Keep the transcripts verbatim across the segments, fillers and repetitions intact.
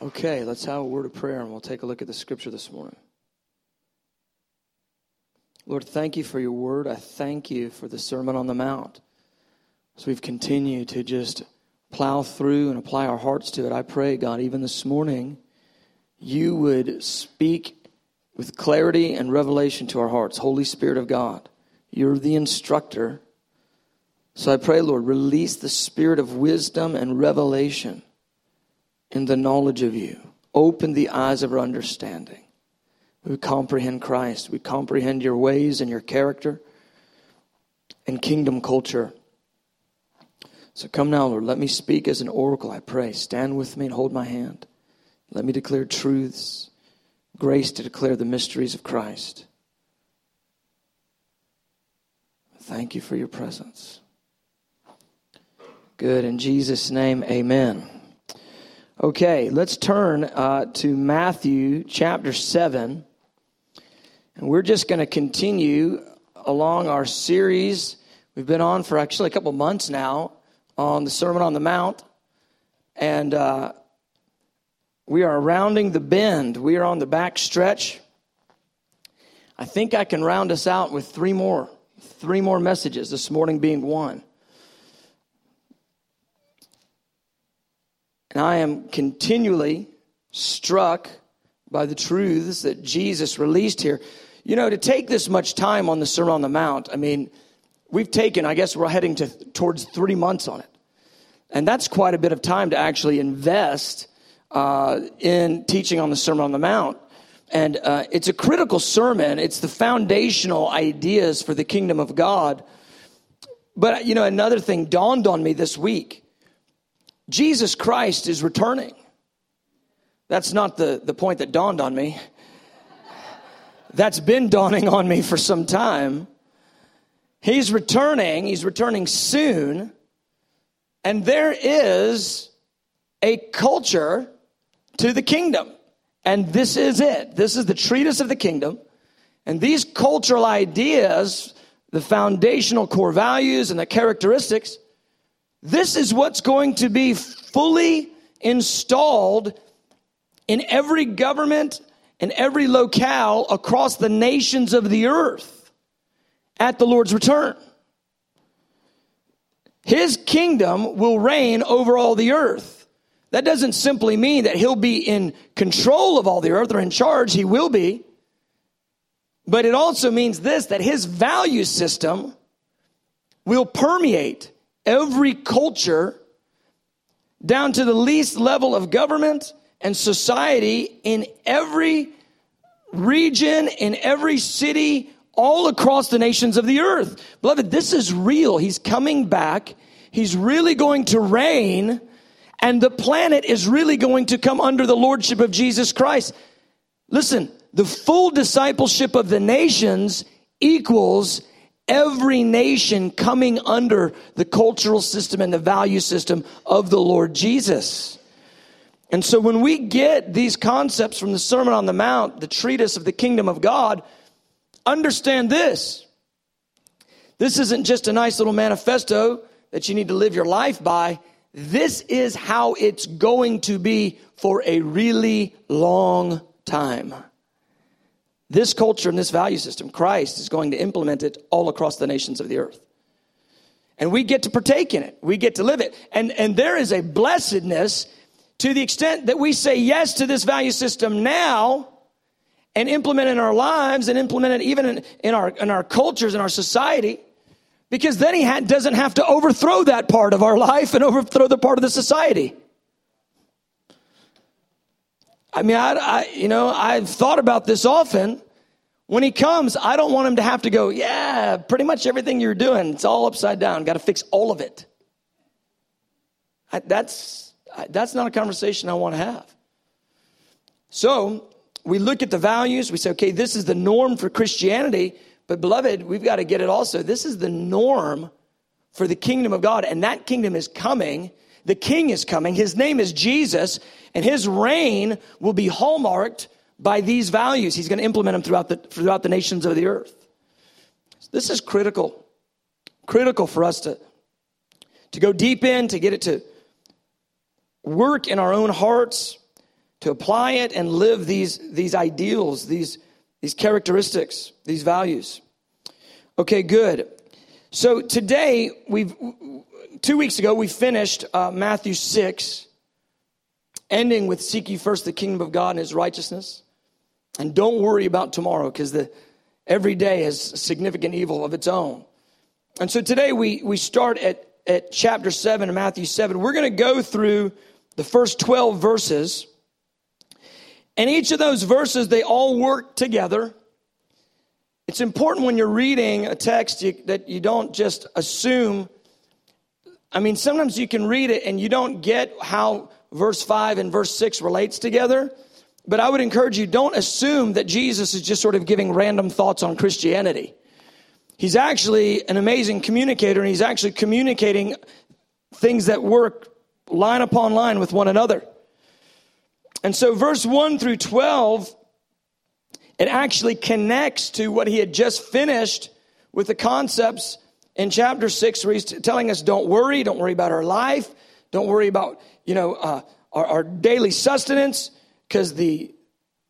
Okay, let's have a word of prayer, and we'll take a look at the scripture this morning. Lord, thank you for your word. I thank you for the Sermon on the Mount. As we've continued to just plow through and apply our hearts to it, I pray, God, even this morning, you would speak with clarity and revelation to our hearts. Holy Spirit of God, you're the instructor. So I pray, Lord, release the spirit of wisdom and revelation in the knowledge of you. Open the eyes of our understanding. We comprehend Christ. We comprehend your ways and your character and kingdom culture. So come now, Lord. Let me speak as an oracle, I pray. Stand with me and hold my hand. Let me declare truths, grace to declare the mysteries of Christ. Thank you for your presence. Good. In Jesus' name, amen. Okay, let's turn uh, to Matthew chapter seven. And we're just going to continue along our series we've been on for actually a couple months now on the Sermon on the Mount. And uh, we are rounding the bend. We are on the back stretch. I think I can round us out with three more, three more messages, this morning being one. And I am continually struck by the truths that Jesus released here. You know, to take this much time on the Sermon on the Mount, I mean, we've taken, I guess we're heading to towards three months on it. And that's quite a bit of time to actually invest uh, in teaching on the Sermon on the Mount. And uh, it's a critical sermon. It's the foundational ideas for the kingdom of God. But, you know, another thing dawned on me this week. Jesus Christ is returning. That's not the, the point that dawned on me. That's been dawning on me for some time. He's returning. He's returning soon. And there is a culture to the kingdom. And this is it. This is the treatise of the kingdom. And these cultural ideas, the foundational core values and the characteristics, this is what's going to be fully installed in every government and every locale across the nations of the earth at the Lord's return. His kingdom will reign over all the earth. That doesn't simply mean that he'll be in control of all the earth or in charge. He will be. But it also means this, that his value system will permeate every culture, down to the least level of government and society, in every region, in every city, all across the nations of the earth. Beloved, this is real. He's coming back. He's really going to reign, and the planet is really going to come under the lordship of Jesus Christ. Listen, the full discipleship of the nations equals every nation coming under the cultural system and the value system of the Lord Jesus. And so when we get these concepts from the Sermon on the Mount, the treatise of the kingdom of God, understand this. This isn't just a nice little manifesto that you need to live your life by. This is how it's going to be for a really long time. This culture and this value system, Christ is going to implement it all across the nations of the earth. And we get to partake in it. We get to live it. And, and there is a blessedness to the extent that we say yes to this value system now and implement it in our lives and implement it even in, in, our, in our cultures, in our society, because then he ha- doesn't have to overthrow that part of our life and overthrow the part of the society. I mean, I, I, you know, I've thought about this often. When he comes, I don't want him to have to go, yeah, pretty much everything you're doing, it's all upside down. Got to fix all of it. I, that's, I, that's not a conversation I want to have. So we look at the values. We say, okay, this is the norm for Christianity. But beloved, we've got to get it also. This is the norm for the kingdom of God. And that kingdom is coming. The king is coming. His name is Jesus, and his reign will be hallmarked by these values. He's going to implement them throughout the, throughout the nations of the earth. This is critical, critical for us to, to go deep in, to get it to work in our own hearts, to apply it and live these, these ideals, these, these characteristics, these values. Okay, good. So today, we've two weeks ago, we finished uh, Matthew six, ending with seek ye first the kingdom of God and his righteousness. And don't worry about tomorrow, because the every day has significant evil of its own. And so today we, we start at, at chapter seven of Matthew seven. We're going to go through the first twelve verses. And each of those verses, they all work together. It's important when you're reading a text you, that you don't just assume. I mean, sometimes you can read it and you don't get how verse five and verse six relates together. But I would encourage you, don't assume that Jesus is just sort of giving random thoughts on Christianity. He's actually an amazing communicator, and he's actually communicating things that work line upon line with one another. And so verse one through twelve, it actually connects to what he had just finished with the concepts in chapter six, where he's telling us, don't worry, don't worry about our life, don't worry about, you know, uh, our, our daily sustenance. Because the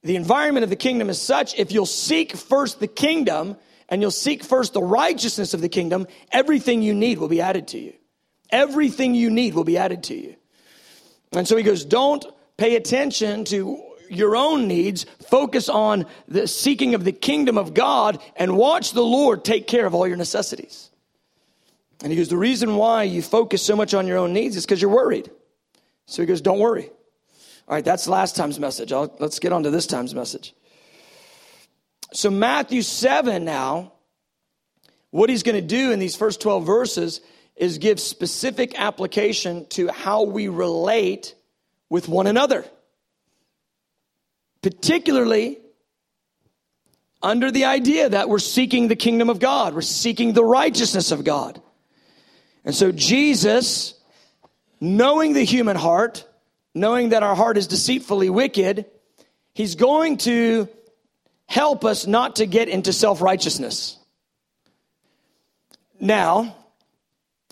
the environment of the kingdom is such, if you'll seek first the kingdom and you'll seek first the righteousness of the kingdom, everything you need will be added to you. Everything you need will be added to you. And so he goes, don't pay attention to your own needs. Focus on the seeking of the kingdom of God and watch the Lord take care of all your necessities. And he goes, the reason why you focus so much on your own needs is because you're worried. So he goes, don't worry. All right, that's last time's message. I'll, let's get on to this time's message. So Matthew seven now, what he's going to do in these first twelve verses is give specific application to how we relate with one another. Particularly under the idea that we're seeking the kingdom of God. We're seeking the righteousness of God. And so Jesus, knowing the human heart, knowing that our heart is deceitfully wicked, he's going to help us not to get into self-righteousness. Now,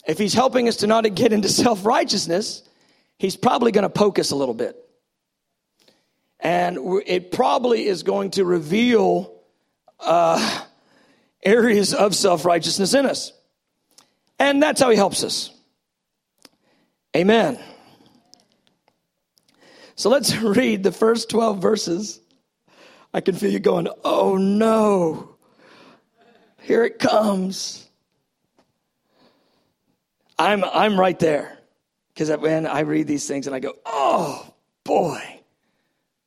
if he's helping us to not get into self-righteousness, he's probably going to poke us a little bit. And it probably is going to reveal uh, areas of self-righteousness in us. And that's how he helps us. Amen. So let's read the first twelve verses. I can feel you going, oh no, here it comes. I'm I'm right there. Because when I read these things and I go, oh boy,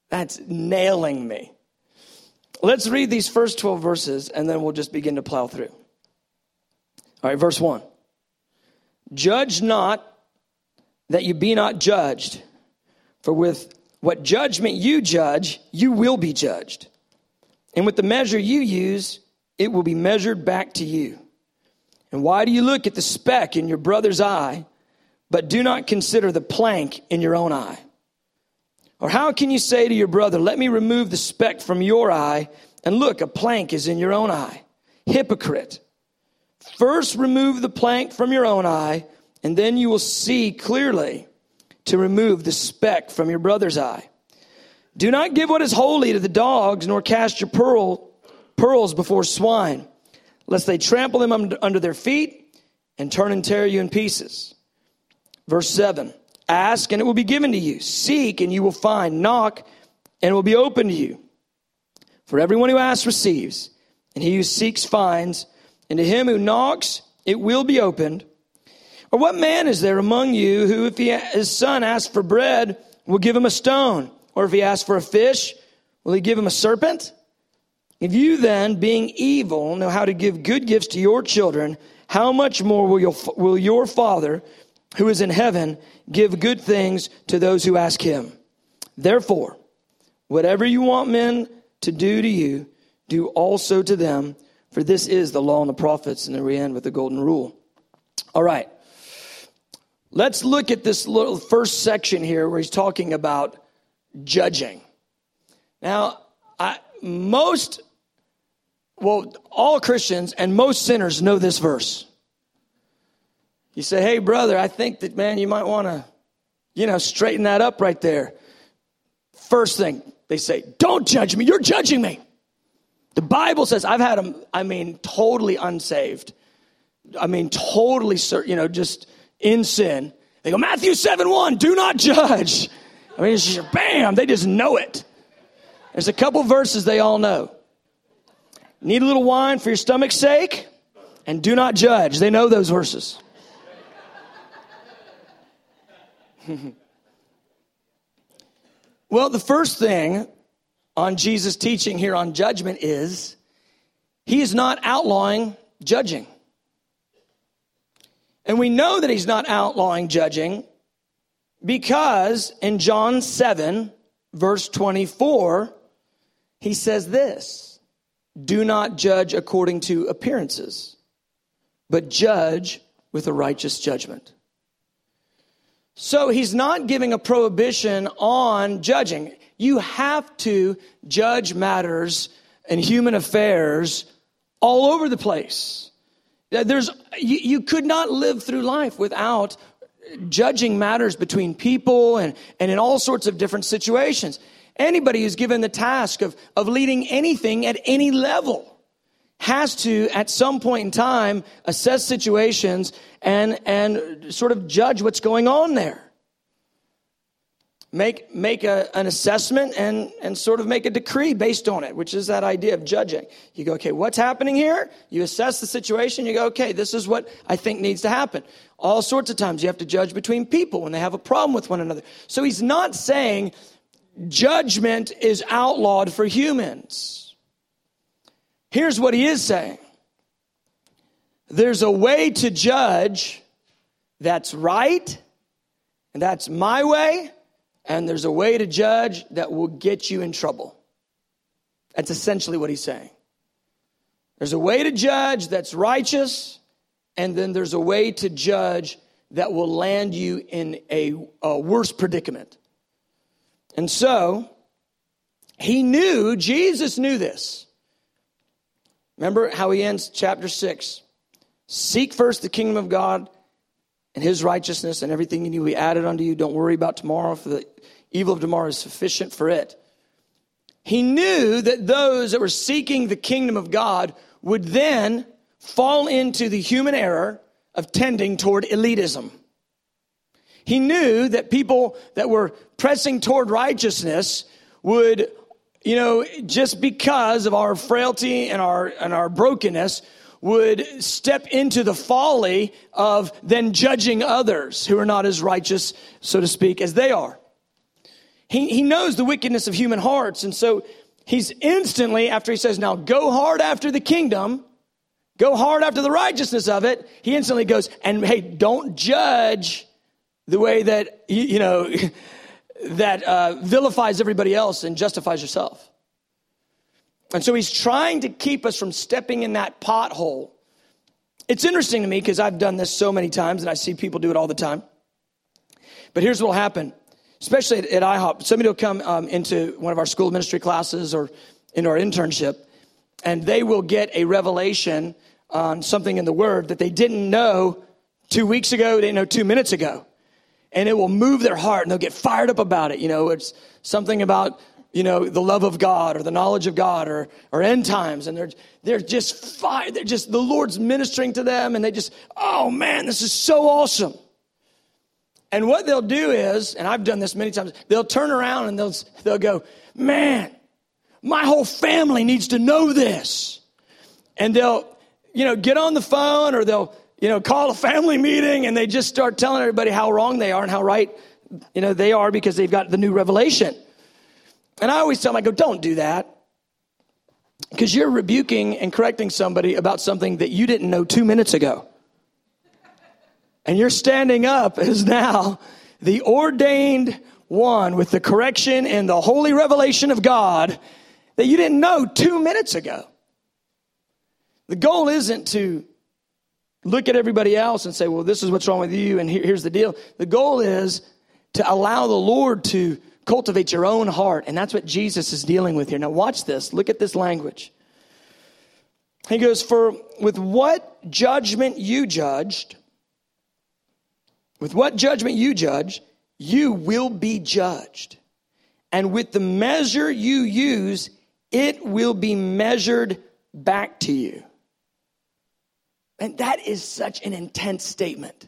that's nailing me. Let's read these first twelve verses and then we'll just begin to plow through. All right, verse one. Judge not that you be not judged. For with what judgment you judge, you will be judged. And with the measure you use, it will be measured back to you. And why do you look at the speck in your brother's eye, but do not consider the plank in your own eye? Or how can you say to your brother, let me remove the speck from your eye, and look, a plank is in your own eye? Hypocrite. First remove the plank from your own eye, and then you will see clearly to remove the speck from your brother's eye. Do not give what is holy to the dogs, nor cast your pearl, pearls before swine, lest they trample them under their feet and turn and tear you in pieces. Verse seven, ask and it will be given to you. Seek and you will find. Knock and it will be opened to you. For everyone who asks receives, and he who seeks finds, and to him who knocks it will be opened. Or what man is there among you who, if he, his son asks for bread, will give him a stone? Or if he asks for a fish, will he give him a serpent? If you then, being evil, know how to give good gifts to your children, how much more will your, will your Father, who is in heaven, give good things to those who ask him? Therefore, whatever you want men to do to you, do also to them, for this is the law and the prophets. And then we end with the golden rule. All right. Let's look at this little first section here where he's talking about judging. Now, I, most, well, all Christians and most sinners know this verse. You say, hey, brother, I think that, man, you might want to, you know, straighten that up right there. First thing they say, don't judge me. You're judging me. The Bible says, I've had them, I mean, totally unsaved. I mean, totally, you know, just in sin. They go, Matthew seven one, do not judge. I mean, it's just, bam, they just know it. There's a couple verses they all know. Need a little wine for your stomach's sake, and do not judge. They know those verses. Well, the first thing on Jesus' teaching here on judgment is he is not outlawing judging. And we know that he's not outlawing judging because in John seven, verse twenty-four, he says this, do not judge according to appearances, but judge with a righteous judgment. So he's not giving a prohibition on judging. You have to judge matters and human affairs all over the place. There's you, you could not live through life without judging matters between people and, and in all sorts of different situations. Anybody who's given the task of, of leading anything at any level has to, at some point in time, assess situations and and sort of judge what's going on there. Make make a, an assessment and, and sort of make a decree based on it, which is that idea of judging. You go, okay, what's happening here? You assess the situation. You go, okay, this is what I think needs to happen. All sorts of times you have to judge between people when they have a problem with one another. So he's not saying judgment is outlawed for humans. Here's what he is saying. There's a way to judge that's right, and that's my way, and there's a way to judge that will get you in trouble. That's essentially what he's saying. There's a way to judge that's righteous, and then there's a way to judge that will land you in a, a worse predicament. And so, he knew, Jesus knew this. Remember how he ends chapter six. Seek first the kingdom of God and his righteousness, and everything you need will be added unto you. Don't worry about tomorrow, for the evil of tomorrow is sufficient for it. He knew that those that were seeking the kingdom of God would then fall into the human error of tending toward elitism. He knew that people that were pressing toward righteousness would, you know, just because of our frailty and our and our brokenness, would step into the folly of then judging others who are not as righteous, so to speak, as they are. He he knows the wickedness of human hearts, and so he's instantly, after he says, now go hard after the kingdom, go hard after the righteousness of it, he instantly goes, and hey, don't judge the way that, you, you know... that uh, vilifies everybody else and justifies yourself. And so he's trying to keep us from stepping in that pothole. It's interesting to me because I've done this so many times and I see people do it all the time. But here's what will happen, especially at, at I hop. Somebody will come um, into one of our school ministry classes or into our internship, and they will get a revelation on something in the Word that they didn't know two weeks ago, they didn't know two minutes ago. And it will move their heart, and they'll get fired up about it. You know, it's something about, you know, the love of God or the knowledge of God or or end times. And they're they're just fired. They're just, the Lord's ministering to them, and they just, oh, man, this is so awesome. And what they'll do is, and I've done this many times, they'll turn around and they'll they'll go, man, my whole family needs to know this. And they'll, you know, get on the phone, or they'll, you know, call a family meeting, and they just start telling everybody how wrong they are and how right, you know, they are because they've got the new revelation. And I always tell them, I go, don't do that, because you're rebuking and correcting somebody about something that you didn't know two minutes ago. And you're standing up as now the ordained one with the correction and the holy revelation of God that you didn't know two minutes ago. The goal isn't to look at everybody else and say, well, this is what's wrong with you, and here, here's the deal. The goal is to allow the Lord to cultivate your own heart, and that's what Jesus is dealing with here. Now watch this. Look at this language. He goes, for with what judgment you judged, with what judgment you judge, you will be judged. and with the measure you use, it will be measured back to you. And that is such an intense statement.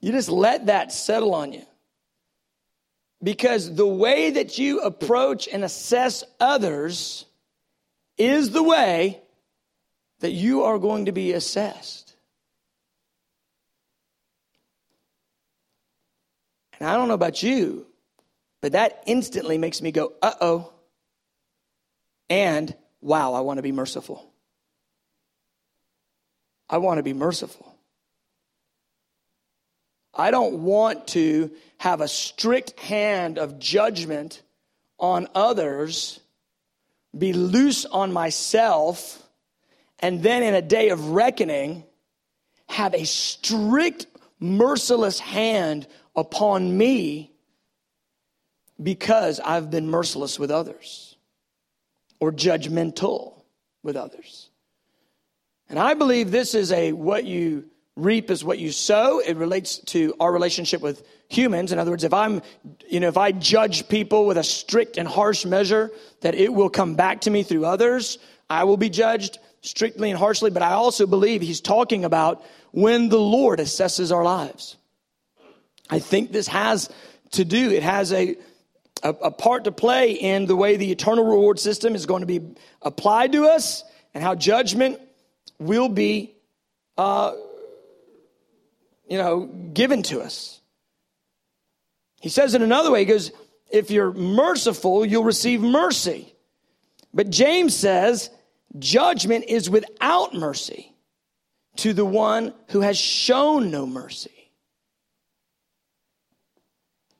You just let that settle on you. Because the way that you approach and assess others is the way that you are going to be assessed. And I don't know about you, but that instantly makes me go, uh-oh. And, wow, I want to be merciful. I want to be merciful. I don't want to have a strict hand of judgment on others, be loose on myself, and then in a day of reckoning, have a strict, merciless hand upon me because I've been merciless with others or judgmental with others. And I believe this is a what you reap is what you sow. It relates to our relationship with humans. In other words, if I'm, you know, if I judge people with a strict and harsh measure, that it will come back to me through others. I will be judged strictly and harshly. But I also believe he's talking about when the Lord assesses our lives. I think this has to do, it has a, a, a part to play in the way the eternal reward system is going to be applied to us and how judgment will be, uh, you know, given to us. He says it another way. He goes, if you're merciful, you'll receive mercy. But James says, judgment is without mercy to the one who has shown no mercy.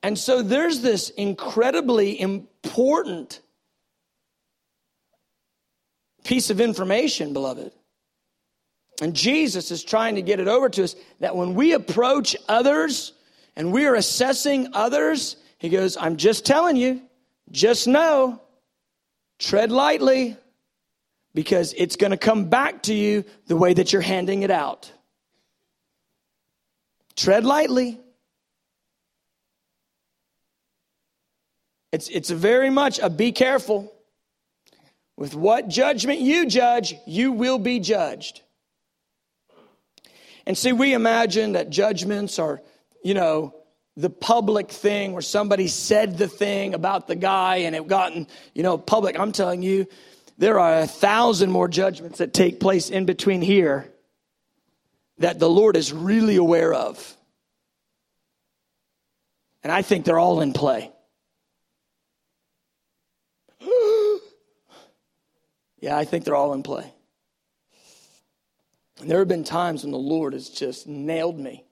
And so there's this incredibly important piece of information, beloved. And Jesus is trying to get it over to us that when we approach others and we are assessing others, he goes, I'm just telling you, just know, tread lightly, because it's going to come back to you the way that you're handing it out. Tread lightly. It's, it's very much a be careful. With what judgment you judge, you will be judged. And see, we imagine that judgments are, you know, the public thing where somebody said the thing about the guy and it gotten, you know, public. I'm telling you, there are a thousand more judgments that take place in between here that the Lord is really aware of. And I think they're all in play. Yeah, I think they're all in play. And there have been times when the Lord has just nailed me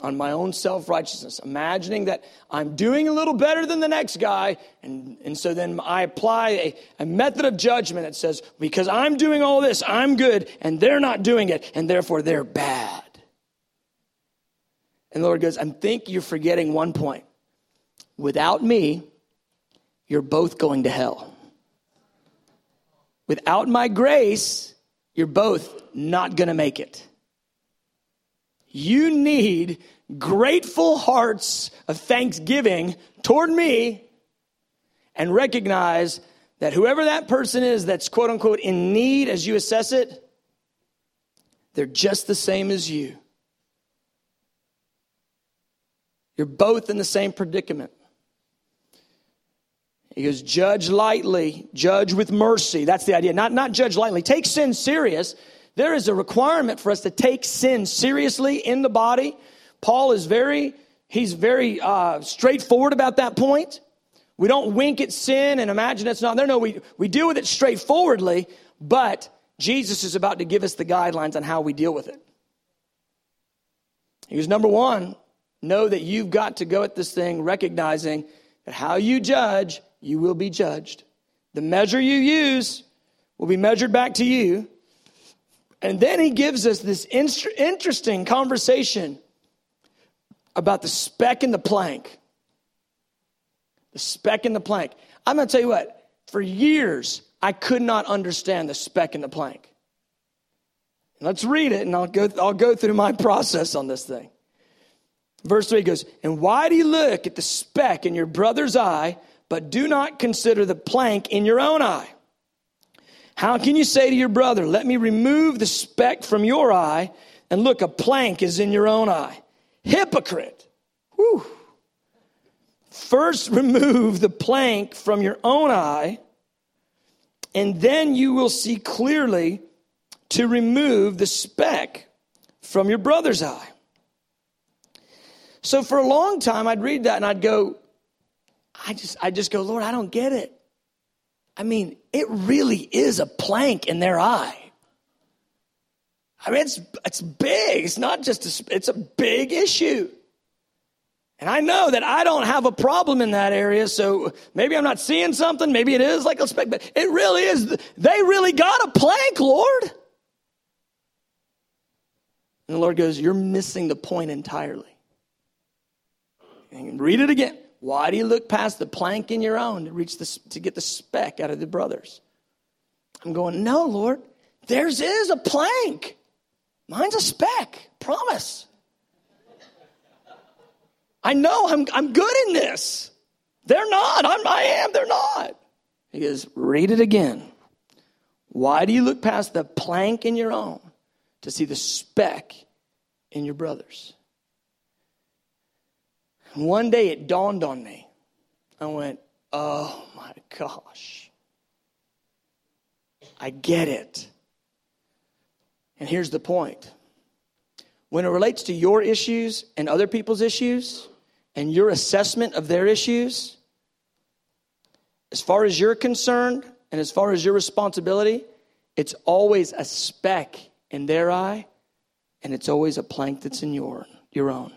on my own self-righteousness, imagining that I'm doing a little better than the next guy. And, and so then I apply a, a method of judgment that says, because I'm doing all this, I'm good, and they're not doing it, and therefore they're bad. And the Lord goes, I think you're forgetting one point. Without me, you're both going to hell. Without my grace, you're both not going to make it. You need grateful hearts of thanksgiving toward me and recognize that whoever that person is that's quote unquote in need as you assess it, they're just the same as you. You're both in the same predicament. He goes, judge lightly, judge with mercy. That's the idea. Not, not judge lightly. Take sin serious. There is a requirement for us to take sin seriously in the body. Paul is very, he's very uh, straightforward about that point. We don't wink at sin and imagine it's not there. No, we, we deal with it straightforwardly, but Jesus is about to give us the guidelines on how we deal with it. He goes, number one, know that you've got to go at this thing recognizing that how you judge, you will be judged. The measure you use will be measured back to you. And then he gives us this inst- interesting conversation about the speck and the plank. The speck and the plank. I'm going to tell you what, for years, I could not understand the speck and the plank. Let's read it, and I'll go, th- I'll go through my process on this thing. Verse three goes, and why do you look at the speck in your brother's eye, but do not consider the plank in your own eye? How can you say to your brother, let me remove the speck from your eye, and look, a plank is in your own eye? Hypocrite. Whew. First remove the plank from your own eye, and then you will see clearly to remove the speck from your brother's eye. So for a long time, I'd read that and I'd go, I just, I just go, Lord, I don't get it. I mean, it really is a plank in their eye. I mean, it's it's big. It's not just a, it's a big issue. And I know that I don't have a problem in that area, so maybe I'm not seeing something. Maybe it is like a speck, but it really is. They really got a plank, Lord. And the Lord goes, you're missing the point entirely. And read it again. Why do you look past the plank in your own to reach the, to get the speck out of the brothers? I'm going, no, Lord, theirs is a plank. Mine's a speck. Promise. I know I'm I'm good in this. They're not. I'm, I am. They're not. He goes, read it again. Why do you look past the plank in your own to see the speck in your brother's? And one day it dawned on me. I went, oh my gosh. I get it. And here's the point. When it relates to your issues and other people's issues and your assessment of their issues, as far as you're concerned and as far as your responsibility, it's always a speck in their eye and it's always a plank that's in your, your own.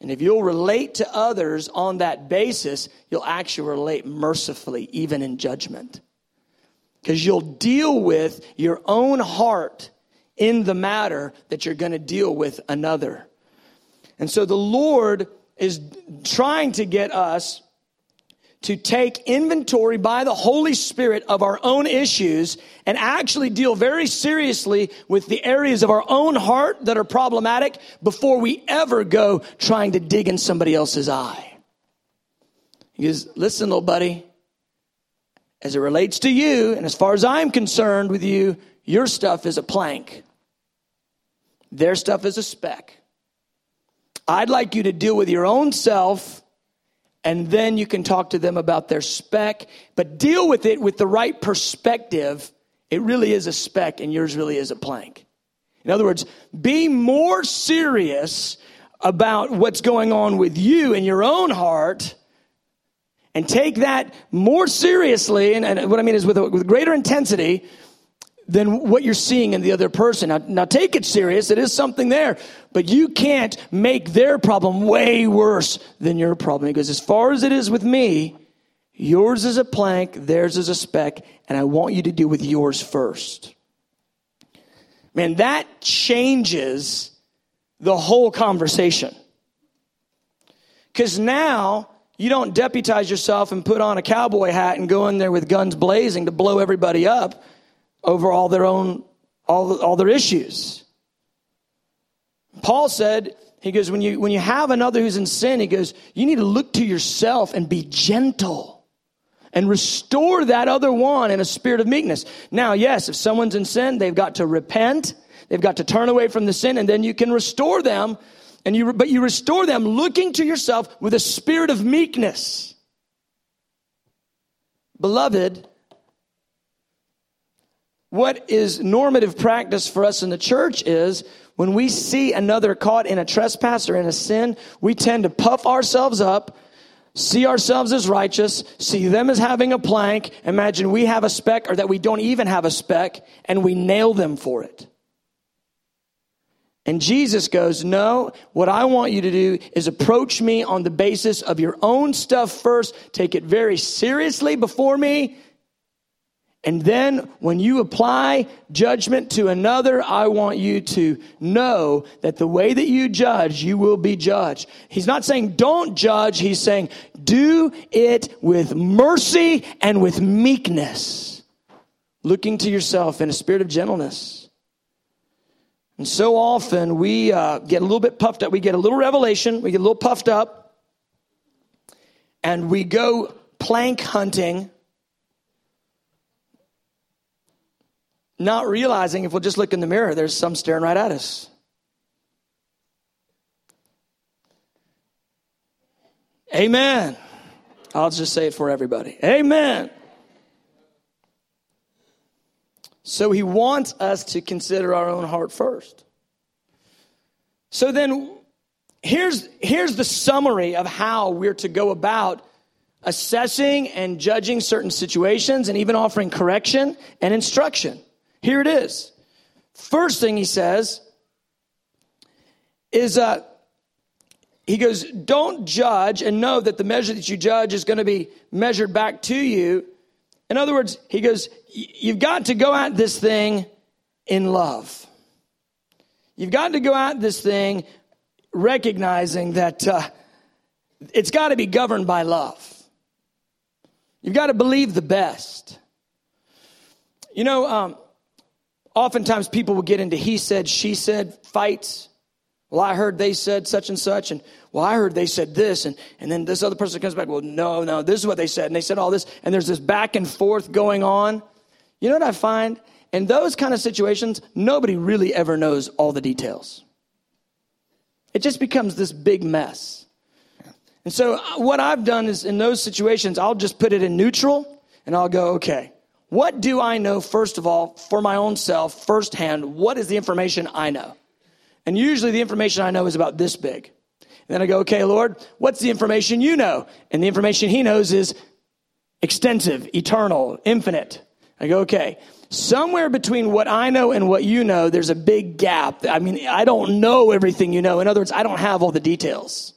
And if you'll relate to others on that basis, you'll actually relate mercifully, even in judgment. Because you'll deal with your own heart in the matter that you're going to deal with another. And so the Lord is trying to get us to take inventory by the Holy Spirit of our own issues and actually deal very seriously with the areas of our own heart that are problematic before we ever go trying to dig in somebody else's eye. He goes, listen, little buddy, as it relates to you, and as far as I'm concerned with you, your stuff is a plank. Their stuff is a speck. I'd like you to deal with your own self, and then you can talk to them about their speck, but deal with it with the right perspective. It really is a speck, and yours really is a plank. In other words, be more serious about what's going on with you in your own heart, and take that more seriously, and, and what I mean is with, with greater intensity than what you're seeing in the other person. Now, now take it serious. It is something there. But you can't make their problem way worse than your problem. Because as far as it is with me, yours is a plank, theirs is a speck, and I want you to deal with yours first. Man, that changes the whole conversation. Because now you don't deputize yourself and put on a cowboy hat and go in there with guns blazing to blow everybody up over all their own, all, all their issues. Paul said, he goes, when you, when you have another who's in sin, he goes, you need to look to yourself and be gentle and restore that other one in a spirit of meekness. Now, yes, if someone's in sin, they've got to repent. They've got to turn away from the sin, and then you can restore them. And you, but you restore them looking to yourself with a spirit of meekness. Beloved, what is normative practice for us in the church is when we see another caught in a trespass or in a sin, we tend to puff ourselves up, see ourselves as righteous, see them as having a plank, imagine we have a speck or that we don't even have a speck, and we nail them for it. And Jesus goes, no, what I want you to do is approach me on the basis of your own stuff first. Take it very seriously before me. And then when you apply judgment to another, I want you to know that the way that you judge, you will be judged. He's not saying don't judge. He's saying do it with mercy and with meekness, looking to yourself in a spirit of gentleness. And so often we uh, get a little bit puffed up. We get a little revelation. We get a little puffed up. And we go plank hunting, not realizing if we'll just look in the mirror, there's some staring right at us. Amen. I'll just say it for everybody. Amen. So he wants us to consider our own heart first. So then here's, here's the summary of how we're to go about assessing and judging certain situations and even offering correction and instruction. Here it is. First thing he says is, uh, he goes, don't judge and know that the measure that you judge is going to be measured back to you. In other words, he goes, you've got to go at this thing in love. You've got to go at this thing recognizing that uh, it's got to be governed by love. You've got to believe the best. You know, um, oftentimes people will get into he said, she said fights. Well, I heard they said such and such, and well, I heard they said this, and, and then this other person comes back, well, no, no, this is what they said, and they said all this, and there's this back and forth going on. You know what I find? In those kind of situations, nobody really ever knows all the details. It just becomes this big mess. And so what I've done is in those situations, I'll just put it in neutral, and I'll go, okay, what do I know, first of all, for my own self, firsthand? What is the information I know? And usually the information I know is about this big. And then I go, okay, Lord, what's the information you know? And the information he knows is extensive, eternal, infinite. I go, okay, somewhere between what I know and what you know, there's a big gap. I mean, I don't know everything you know. In other words, I don't have all the details.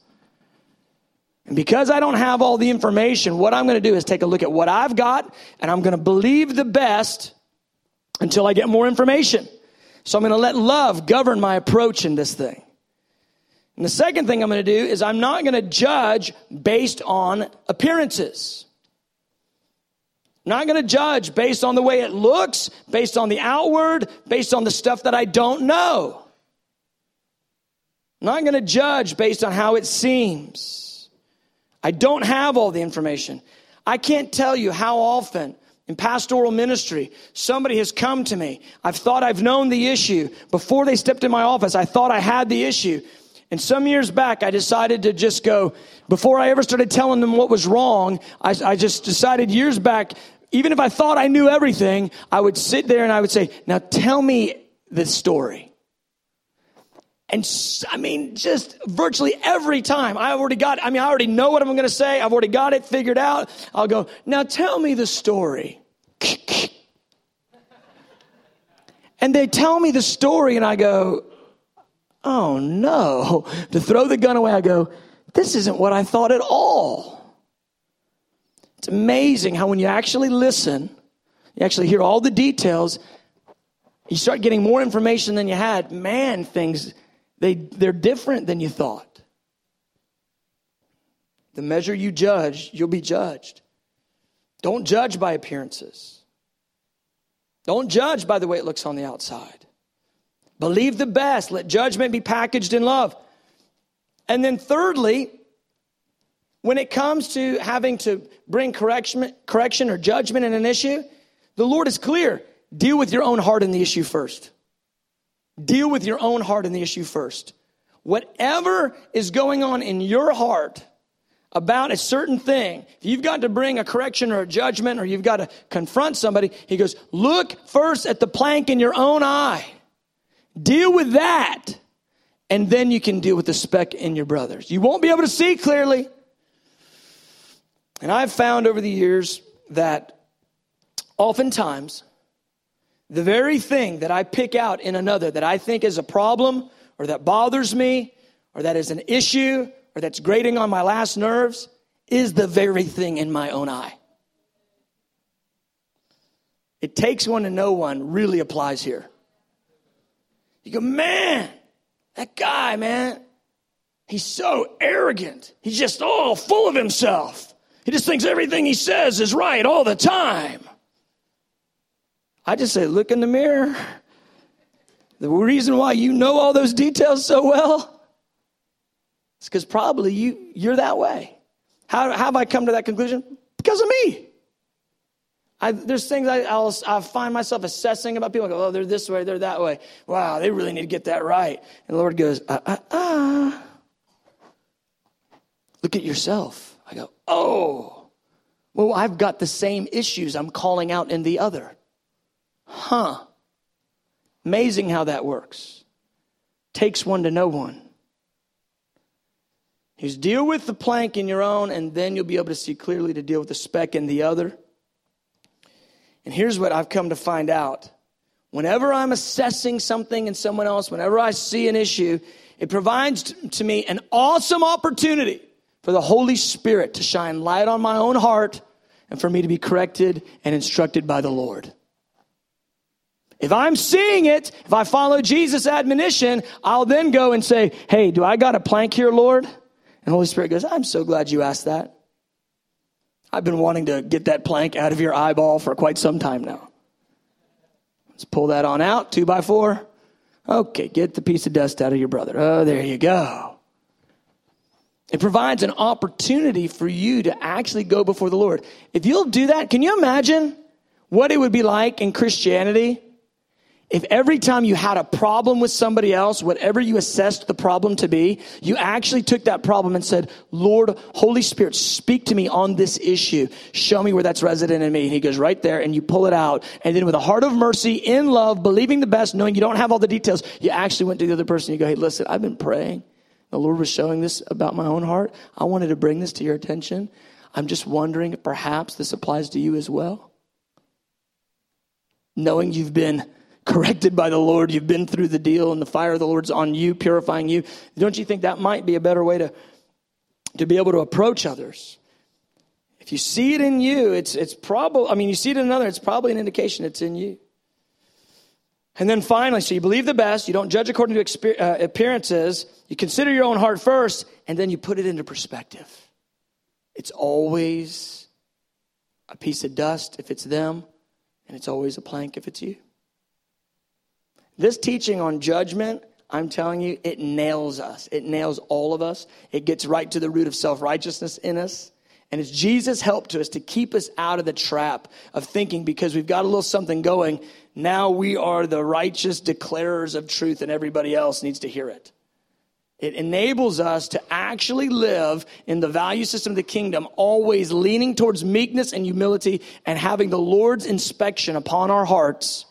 And because I don't have all the information, what I'm going to do is take a look at what I've got, and I'm going to believe the best until I get more information. So I'm going to let love govern my approach in this thing. And the second thing I'm going to do is I'm not going to judge based on appearances. I'm not going to judge based on the way it looks, based on the outward, based on the stuff that I don't know. I'm not going to judge based on how it seems. I don't have all the information. I can't tell you how often in pastoral ministry, somebody has come to me. I've thought I've known the issue. Before they stepped in my office, I thought I had the issue. And some years back, I decided to just go, before I ever started telling them what was wrong, I, I just decided years back, even if I thought I knew everything, I would sit there and I would say, now tell me this story. And I mean, just virtually every time I already got, I mean, I already know what I'm going to say. I've already got it figured out. I'll go, now tell me the story. And they tell me the story and I go, oh no, to throw the gun away. I go, this isn't what I thought at all. It's amazing how when you actually listen, you actually hear all the details. You start getting more information than you had. Man, things, They, they're different than you thought. The measure you judge, you'll be judged. Don't judge by appearances. Don't judge by the way it looks on the outside. Believe the best. Let judgment be packaged in love. And then thirdly, when it comes to having to bring correction, correction or judgment in an issue, the Lord is clear. Deal with your own heart in the issue first. Deal with your own heart in the issue first. Whatever is going on in your heart about a certain thing, if you've got to bring a correction or a judgment or you've got to confront somebody, he goes, look first at the plank in your own eye. Deal with that, and then you can deal with the speck in your brother's. You won't be able to see clearly. And I've found over the years that oftentimes, the very thing that I pick out in another that I think is a problem or that bothers me or that is an issue or that's grating on my last nerves is the very thing in my own eye. It takes one to know one really applies here. You go, man, that guy, man, he's so arrogant. He's just all full of himself. He just thinks everything he says is right all the time. I just say, look in the mirror. The reason why you know all those details so well is because probably you, you're that way. How, how have I come to that conclusion? Because of me. I, there's things I I'll, I find myself assessing about people. I go, oh, they're this way, they're that way. Wow, they really need to get that right. And the Lord goes, ah, ah, ah. Look at yourself. I go, oh, well, I've got the same issues I'm calling out in the other. Huh. Amazing how that works. Takes one to know one. You just deal with the plank in your own, and then you'll be able to see clearly to deal with the speck in the other. And here's what I've come to find out. Whenever I'm assessing something in someone else, whenever I see an issue, it provides to me an awesome opportunity for the Holy Spirit to shine light on my own heart and for me to be corrected and instructed by the Lord. If I'm seeing it, if I follow Jesus' admonition, I'll then go and say, hey, do I got a plank here, Lord? And the Holy Spirit goes, I'm so glad you asked that. I've been wanting to get that plank out of your eyeball for quite some time now. Let's pull that on out, two by four. Okay, get the piece of dust out of your brother. Oh, there you go. It provides an opportunity for you to actually go before the Lord. If you'll do that, can you imagine what it would be like in Christianity if every time you had a problem with somebody else, whatever you assessed the problem to be, you actually took that problem and said, Lord, Holy Spirit, speak to me on this issue. Show me where that's resident in me. And he goes right there and you pull it out. And then with a heart of mercy, in love, believing the best, knowing you don't have all the details, you actually went to the other person. You go, hey, listen, I've been praying. The Lord was showing this about my own heart. I wanted to bring this to your attention. I'm just wondering if perhaps this applies to you as well. Knowing you've been corrected by the Lord, you've been through the deal, and the fire of the Lord's on you, purifying you. Don't you think that might be a better way to, to be able to approach others? If you see it in you, it's it's probably, I mean, you see it in another, it's probably an indication it's in you. And then finally, so you believe the best, you don't judge according to exper- uh, appearances, you consider your own heart first, and then you put it into perspective. It's always a piece of dust if it's them, and it's always a plank if it's you. This teaching on judgment, I'm telling you, it nails us. It nails all of us. It gets right to the root of self-righteousness in us. And it's Jesus' help to us to keep us out of the trap of thinking because we've got a little something going. Now we are the righteous declarers of truth and everybody else needs to hear it. It enables us to actually live in the value system of the kingdom, always leaning towards meekness and humility and having the Lord's inspection upon our hearts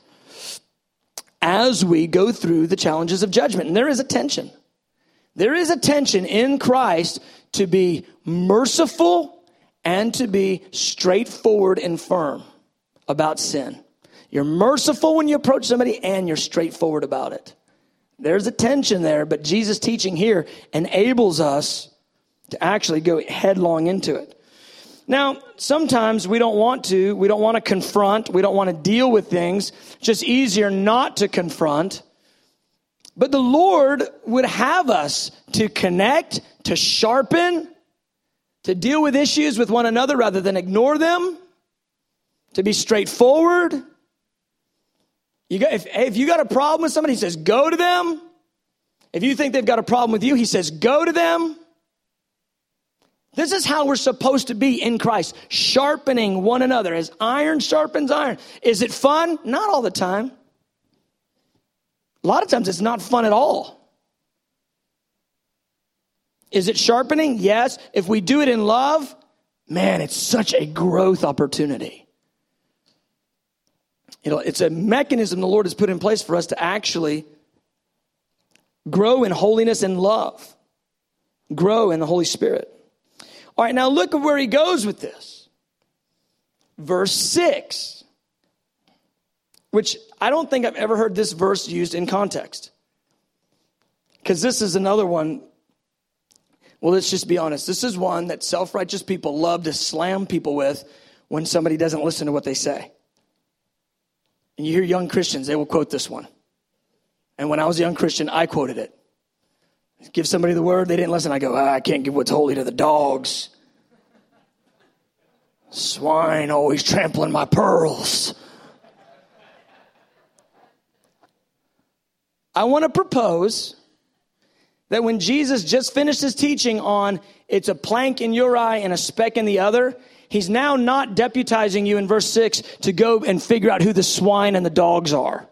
as we go through the challenges of judgment. And there is a tension. There is a tension in Christ to be merciful and to be straightforward and firm about sin. You're merciful when you approach somebody and you're straightforward about it. There's a tension there, but Jesus' teaching here enables us to actually go headlong into it. Now, sometimes we don't want to, we don't want to confront, we don't want to deal with things. It's just easier not to confront. But the Lord would have us to connect, to sharpen, to deal with issues with one another rather than ignore them, to be straightforward. You got, if, if you got a problem with somebody, he says, go to them. If you think they've got a problem with you, he says, go to them. This is how we're supposed to be in Christ, sharpening one another as iron sharpens iron. Is it fun? Not all the time. A lot of times it's not fun at all. Is it sharpening? Yes. If we do it in love, man, it's such a growth opportunity. You know, it's a mechanism the Lord has put in place for us to actually grow in holiness and love, grow in the Holy Spirit. All right, now look at where he goes with this. Verse six, which I don't think I've ever heard this verse used in context. Because this is another one. Well, let's just be honest. This is one that self-righteous people love to slam people with when somebody doesn't listen to what they say. And you hear young Christians, they will quote this one. And when I was a young Christian, I quoted it. Give somebody the word, they didn't listen. I go, ah, I can't give what's holy to the dogs. Swine always trampling my pearls. I want to propose that when Jesus just finished his teaching on it's a plank in your eye and a speck in the other, he's now not deputizing you in verse six to go and figure out who the swine and the dogs are.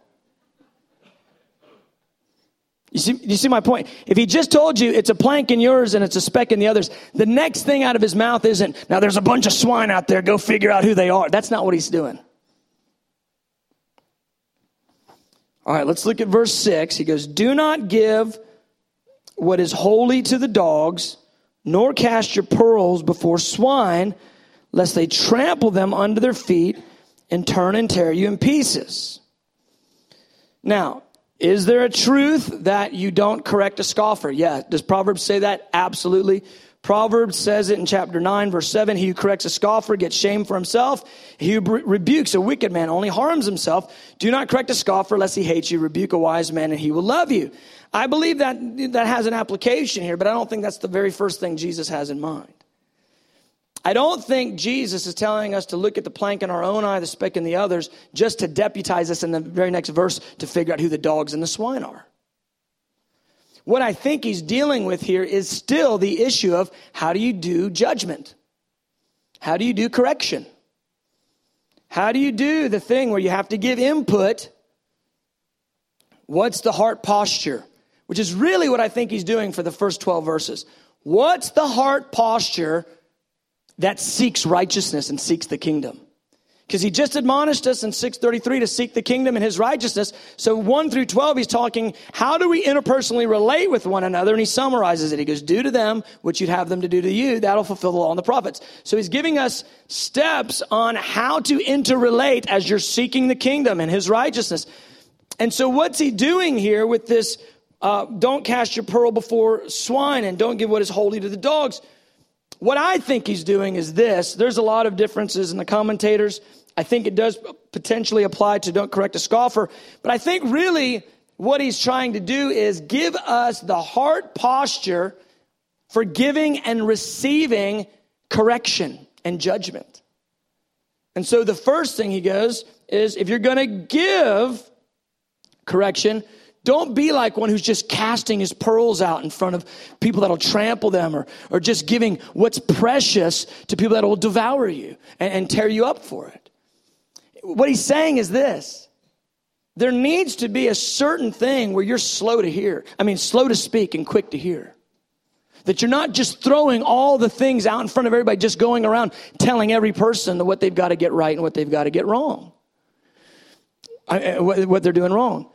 You see, you see my point? If he just told you it's a plank in yours and it's a speck in the others, the next thing out of his mouth isn't, now there's a bunch of swine out there, go figure out who they are. That's not what he's doing. All right, let's look at verse six. He goes, do not give what is holy to the dogs, nor cast your pearls before swine, lest they trample them under their feet and turn and tear you in pieces. Now, is there a truth that you don't correct a scoffer? Yeah. Does Proverbs say that? Absolutely. Proverbs says it in chapter nine, verse seven. He who corrects a scoffer gets shame for himself. He who rebukes a wicked man only harms himself. Do not correct a scoffer lest he hate you. Rebuke a wise man and he will love you. I believe that that has an application here, but I don't think that's the very first thing Jesus has in mind. I don't think Jesus is telling us to look at the plank in our own eye, the speck in the others, just to deputize us in the very next verse to figure out who the dogs and the swine are. What I think he's dealing with here is still the issue of how do you do judgment? How do you do correction? How do you do the thing where you have to give input? What's the heart posture? Which is really what I think he's doing for the first twelve verses. What's the heart posture that seeks righteousness and seeks the kingdom? Because he just admonished us in six thirty-three to seek the kingdom and his righteousness. So one through twelve, he's talking, how do we interpersonally relate with one another? And he summarizes it. He goes, do to them what you'd have them to do to you. That'll fulfill the law and the prophets. So he's giving us steps on how to interrelate as you're seeking the kingdom and his righteousness. And so what's he doing here with this, uh, don't cast your pearl before swine and don't give what is holy to the dogs? What I think he's doing is this. There's a lot of differences in the commentators. I think it does potentially apply to don't correct a scoffer. But I think really what he's trying to do is give us the heart posture for giving and receiving correction and judgment. And so the first thing he goes is if you're going to give correction, don't be like one who's just casting his pearls out in front of people that'll trample them or, or just giving what's precious to people that will devour you and, and tear you up for it. What he's saying is this. There needs to be a certain thing where you're slow to hear. I mean, slow to speak and quick to hear. That you're not just throwing all the things out in front of everybody, just going around telling every person what they've got to get right and what they've got to get wrong. I, what, what they're doing wrong.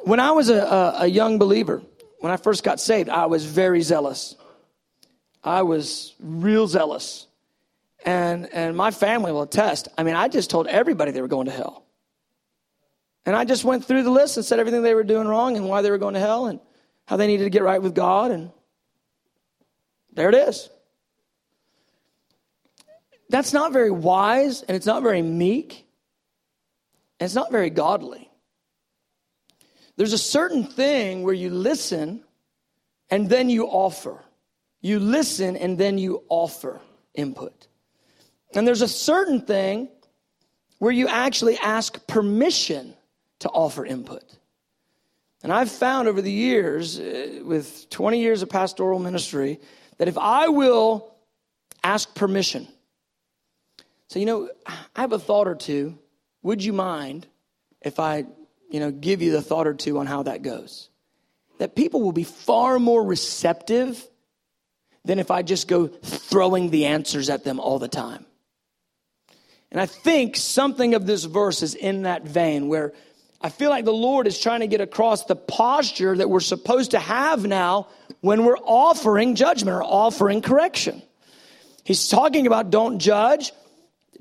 When I was a, a, a young believer, when I first got saved, I was very zealous. I was real zealous. And and my family will attest. I mean, I just told everybody they were going to hell. And I just went through the list and said everything they were doing wrong and why they were going to hell and how they needed to get right with God. And there it is. That's not very wise, and it's not very meek, and it's not very godly. There's a certain thing where you listen and then you offer. You listen and then you offer input. And there's a certain thing where you actually ask permission to offer input. And I've found over the years, with twenty years of pastoral ministry, that if I will ask permission, so, you know, I have a thought or two. Would you mind if I... you know, give you the thought or two on how that goes, that people will be far more receptive than if I just go throwing the answers at them all the time. And I think something of this verse is in that vein where I feel like the Lord is trying to get across the posture that we're supposed to have now when we're offering judgment or offering correction. He's talking about don't judge.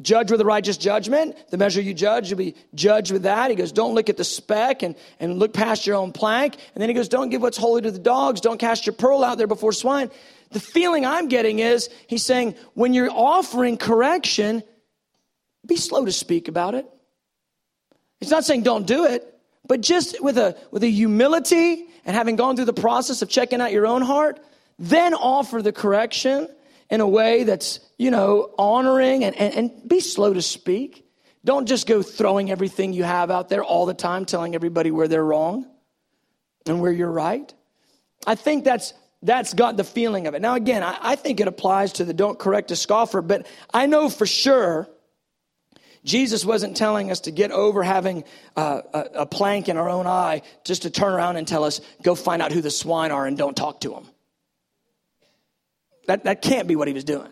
Judge with a righteous judgment. The measure you judge, you'll be judged with that. He goes, don't look at the speck and, and look past your own plank. And then he goes, don't give what's holy to the dogs. Don't cast your pearl out there before swine. The feeling I'm getting is he's saying, when you're offering correction, be slow to speak about it. He's not saying don't do it, but just with a with a humility and having gone through the process of checking out your own heart, then offer the correction in a way that's, you know, honoring and, and, and be slow to speak. Don't just go throwing everything you have out there all the time, telling everybody where they're wrong. and where you're right. I think that's that's got the feeling of it. Now, again, I, I think it applies to the don't correct a scoffer, but I know for sure Jesus wasn't telling us to get over having uh, a, a plank in our own eye just to turn around and tell us, go find out who the swine are and don't talk to them. That that can't be what he was doing.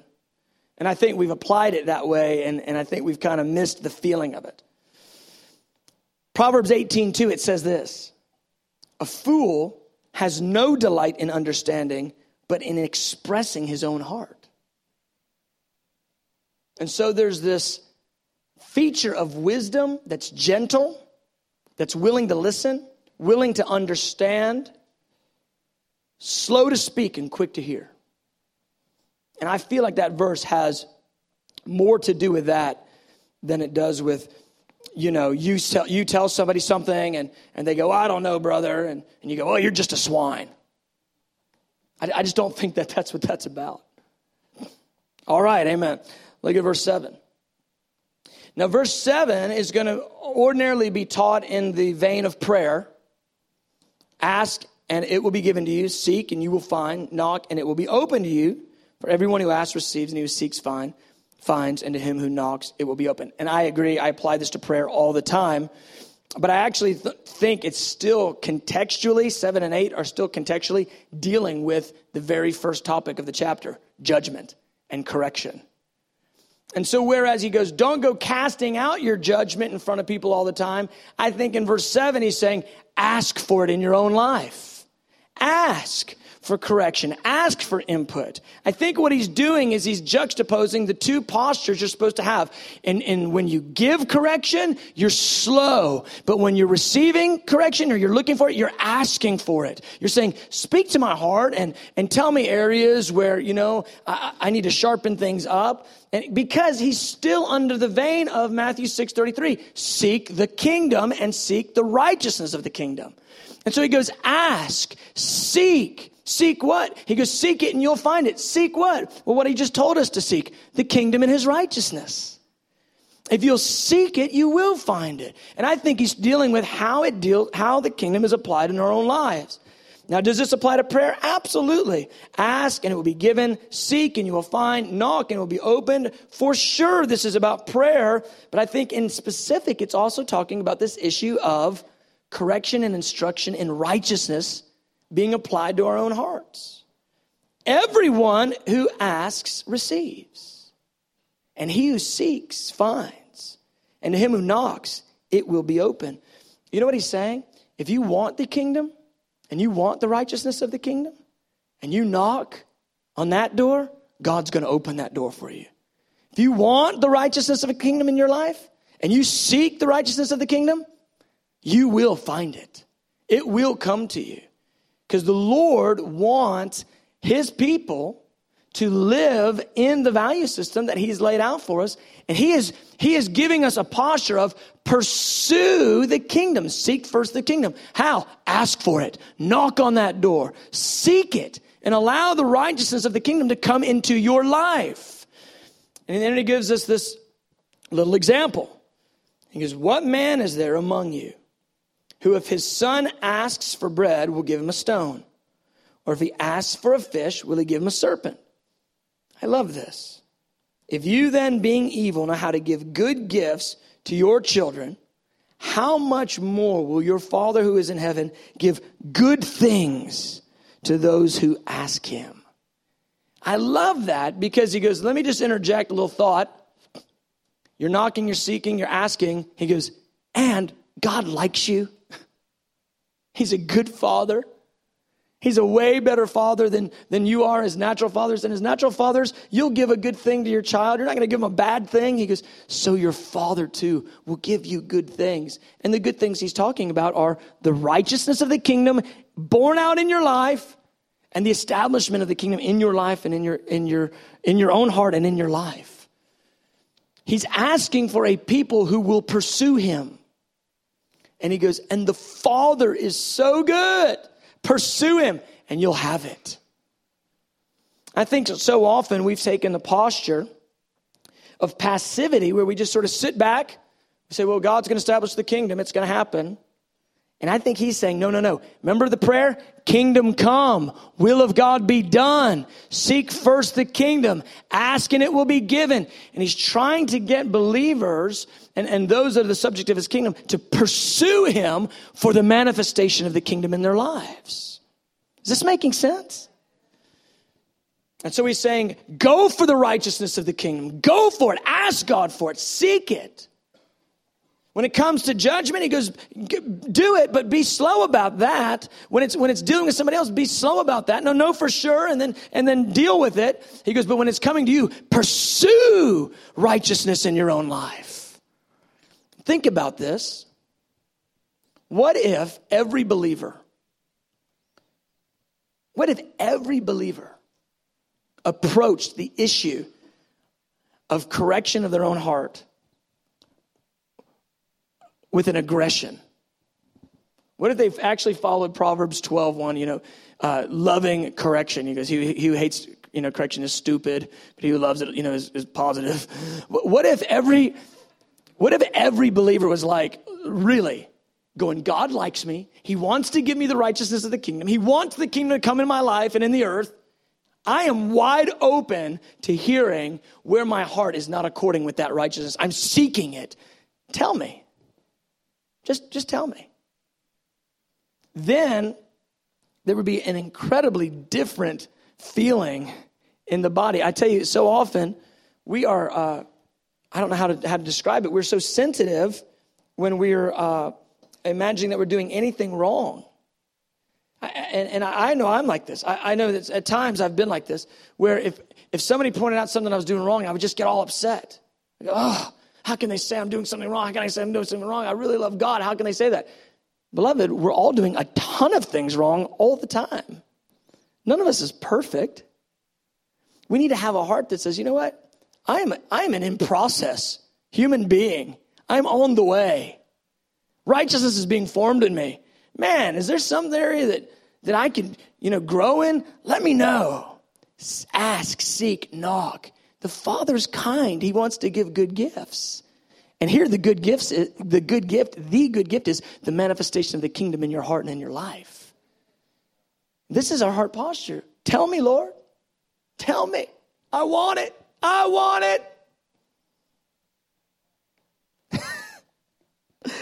And I think we've applied it that way, and, and I think we've kind of missed the feeling of it. Proverbs eighteen two, it says this: a fool has no delight in understanding, but in expressing his own heart. And so there's this feature of wisdom that's gentle, that's willing to listen, willing to understand, slow to speak and quick to hear. And I feel like that verse has more to do with that than it does with, you know, you tell, you tell somebody something and, and they go, I don't know, brother. And, and you go, oh, you're just a swine. I, I just don't think that that's what that's about. All right, amen. Look at verse seven. Now, verse seven is going to ordinarily be taught in the vein of prayer. Ask and it will be given to you. Seek and you will find. Knock and it will be open to you. For everyone who asks receives, and he who seeks find, finds, and to him who knocks it will be open. And I agree, I apply this to prayer all the time, but I actually th- think it's still contextually, seven and eight are still contextually dealing with the very first topic of the chapter, judgment and correction. And so whereas he goes, don't go casting out your judgment in front of people all the time, I think in verse seven he's saying, ask for it in your own life. Ask for correction, ask for input. I think what he's doing is he's juxtaposing the two postures you're supposed to have. And, and when you give correction, you're slow. But when you're receiving correction or you're looking for it, you're asking for it. You're saying, speak to my heart and, and tell me areas where, you know, I, I need to sharpen things up. And because he's still under the vein of Matthew six thirty-three, seek the kingdom and seek the righteousness of the kingdom. And so he goes, ask, seek. Seek what? He goes, seek it and you'll find it. Seek what? Well, what he just told us to seek, the kingdom and his righteousness. If you'll seek it, you will find it. And I think he's dealing with how it deal, how the kingdom is applied in our own lives. Now, does this apply to prayer? Absolutely. Ask and it will be given. Seek and you will find. Knock and it will be opened. For sure, this is about prayer. But I think in specific, it's also talking about this issue of correction and instruction in righteousness being applied to our own hearts. Everyone who asks receives, and he who seeks finds, and to him who knocks, it will be open. You know what he's saying? If you want the kingdom, and you want the righteousness of the kingdom, and you knock on that door, God's going to open that door for you. If you want the righteousness of a kingdom in your life, and you seek the righteousness of the kingdom, you will find it. It will come to you. Because the Lord wants his people to live in the value system that he's laid out for us. And he is, he is giving us a posture of pursue the kingdom. Seek first the kingdom. How? Ask for it. Knock on that door. Seek it. And allow the righteousness of the kingdom to come into your life. And then he gives us this little example. He goes, what man is there among you who if his son asks for bread, will give him a stone? Or if he asks for a fish, will he give him a serpent? I love this. If you then, being evil, know how to give good gifts to your children, how much more will your Father who is in heaven give good things to those who ask him? I love that because he goes, let me just interject a little thought. You're knocking, you're seeking, you're asking. He goes, and God likes you. He's a good father. He's a way better father than, than you are, his natural fathers. And his natural fathers, you'll give a good thing to your child. You're not going to give him a bad thing. He goes, so your Father too will give you good things. And the good things he's talking about are the righteousness of the kingdom born out in your life and the establishment of the kingdom in your life and in your, in your, in your own heart and in your life. He's asking for a people who will pursue him. And he goes, and the Father is so good. Pursue him and you'll have it. I think so often we've taken the posture of passivity where we just sort of sit back. We say, well, God's going to establish the kingdom. It's going to happen. And I think he's saying, no, no, no. Remember the prayer? Kingdom come, will of God be done. Seek first the kingdom. Ask and it will be given. And he's trying to get believers and, and those that are the subject of his kingdom to pursue him for the manifestation of the kingdom in their lives. Is this making sense? And so he's saying, go for the righteousness of the kingdom. Go for it. Ask God for it. Seek it. When it comes to judgment, he goes, do it, but be slow about that. When it's when it's dealing with somebody else, be slow about that. No, no, for sure, and then and then deal with it. He goes, but when it's coming to you, pursue righteousness in your own life. Think about this. What if every believer, what if every believer approached the issue of correction of their own heart with an aggression? What if they've actually followed Proverbs twelve one, you know, uh, loving correction? He goes, he, he who hates, you know, correction is stupid, but he who loves it, you know, is, is positive. What if every, what if every believer was like, really, going, God likes me. He wants to give me the righteousness of the kingdom. He wants the kingdom to come in my life and in the earth. I am wide open to hearing where my heart is not according with that righteousness. I'm seeking it. Tell me. Just just tell me. Then there would be an incredibly different feeling in the body. I tell you, so often we are, uh, I don't know how to how to describe it. We're so sensitive when we're uh, imagining that we're doing anything wrong. I, and, and I know I'm like this. I, I know that at times I've been like this, where if, if somebody pointed out something I was doing wrong, I would just get all upset. I go, oh. How can they say I'm doing something wrong? How can I say I'm doing something wrong? I really love God. How can they say that? Beloved, we're all doing a ton of things wrong all the time. None of us is perfect. We need to have a heart that says, you know what? I am, I am an in-process human being. I'm on the way. Righteousness is being formed in me. Man, is there some area that, that I can, you know, grow in? Let me know. Ask, seek, knock. The Father's kind. He wants to give good gifts. And here the good gifts, the good gift, the good gift is the manifestation of the kingdom in your heart and in your life. This is our heart posture. Tell me, Lord. Tell me. I want it. I want it.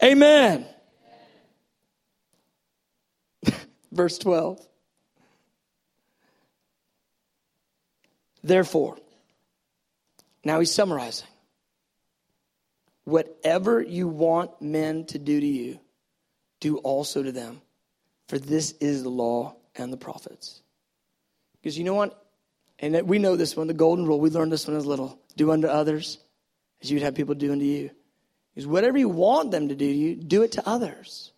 Amen. Verse twelve. Therefore, now he's summarizing. Whatever you want men to do to you, do also to them. For this is the law and the prophets. Because you know what? And we know this one, the golden rule. We learned this one as little. Do unto others as you'd have people do unto you. Because whatever you want them to do to you, do it to others.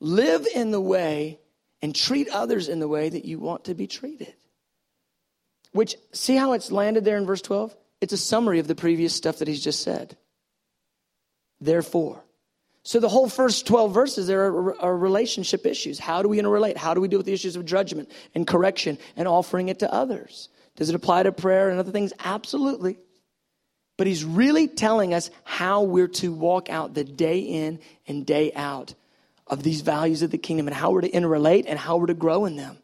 Live in the way and treat others in the way that you want to be treated. Which, see how it's landed there in verse twelve? It's a summary of the previous stuff that he's just said. Therefore. So the whole first twelve verses, there are, are relationship issues. How do we interrelate? How do we deal with the issues of judgment and correction and offering it to others? Does it apply to prayer and other things? Absolutely. But he's really telling us how we're to walk out the day in and day out of these values of the kingdom and how we're to interrelate and how we're to grow in them.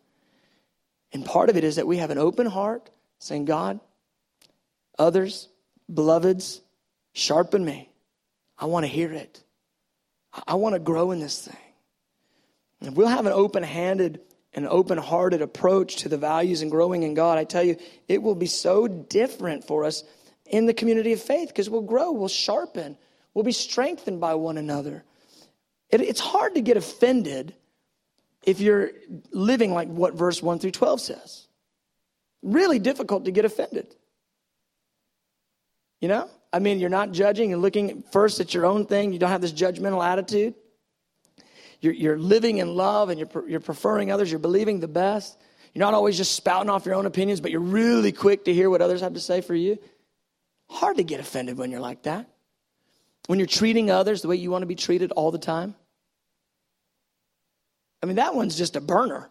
And part of it is that we have an open heart saying, God, others, beloveds, sharpen me. I want to hear it. I want to grow in this thing. And if we'll have an open-handed and open-hearted approach to the values and growing in God, I tell you, it will be so different for us in the community of faith because we'll grow, we'll sharpen, we'll be strengthened by one another. It, it's hard to get offended if you're living like what verse one through twelve says. Really difficult to get offended. You know? I mean, you're not judging and looking first at your own thing. You don't have this judgmental attitude. You're, you're living in love and you're, you're preferring others. You're believing the best. You're not always just spouting off your own opinions, but you're really quick to hear what others have to say for you. Hard to get offended when you're like that. When you're treating others the way you want to be treated all the time. I mean, that one's just a burner.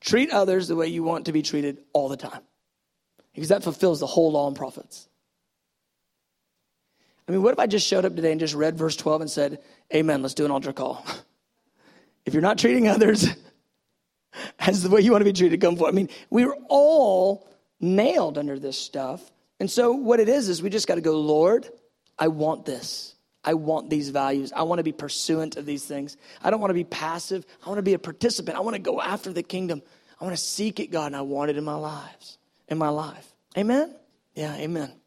Treat others the way you want to be treated all the time. Because that fulfills the whole law and prophets. I mean, what if I just showed up today and just read verse twelve and said, amen, let's do an altar call. If you're not treating others as the way you want to be treated, come forward. I mean, we were all nailed under this stuff. And so what it is, is we just got to go, Lord, I want this. I want these values. I want to be pursuant of these things. I don't want to be passive. I want to be a participant. I want to go after the kingdom. I want to seek it, God, and I want it in my lives, in my life. Amen? Yeah, amen.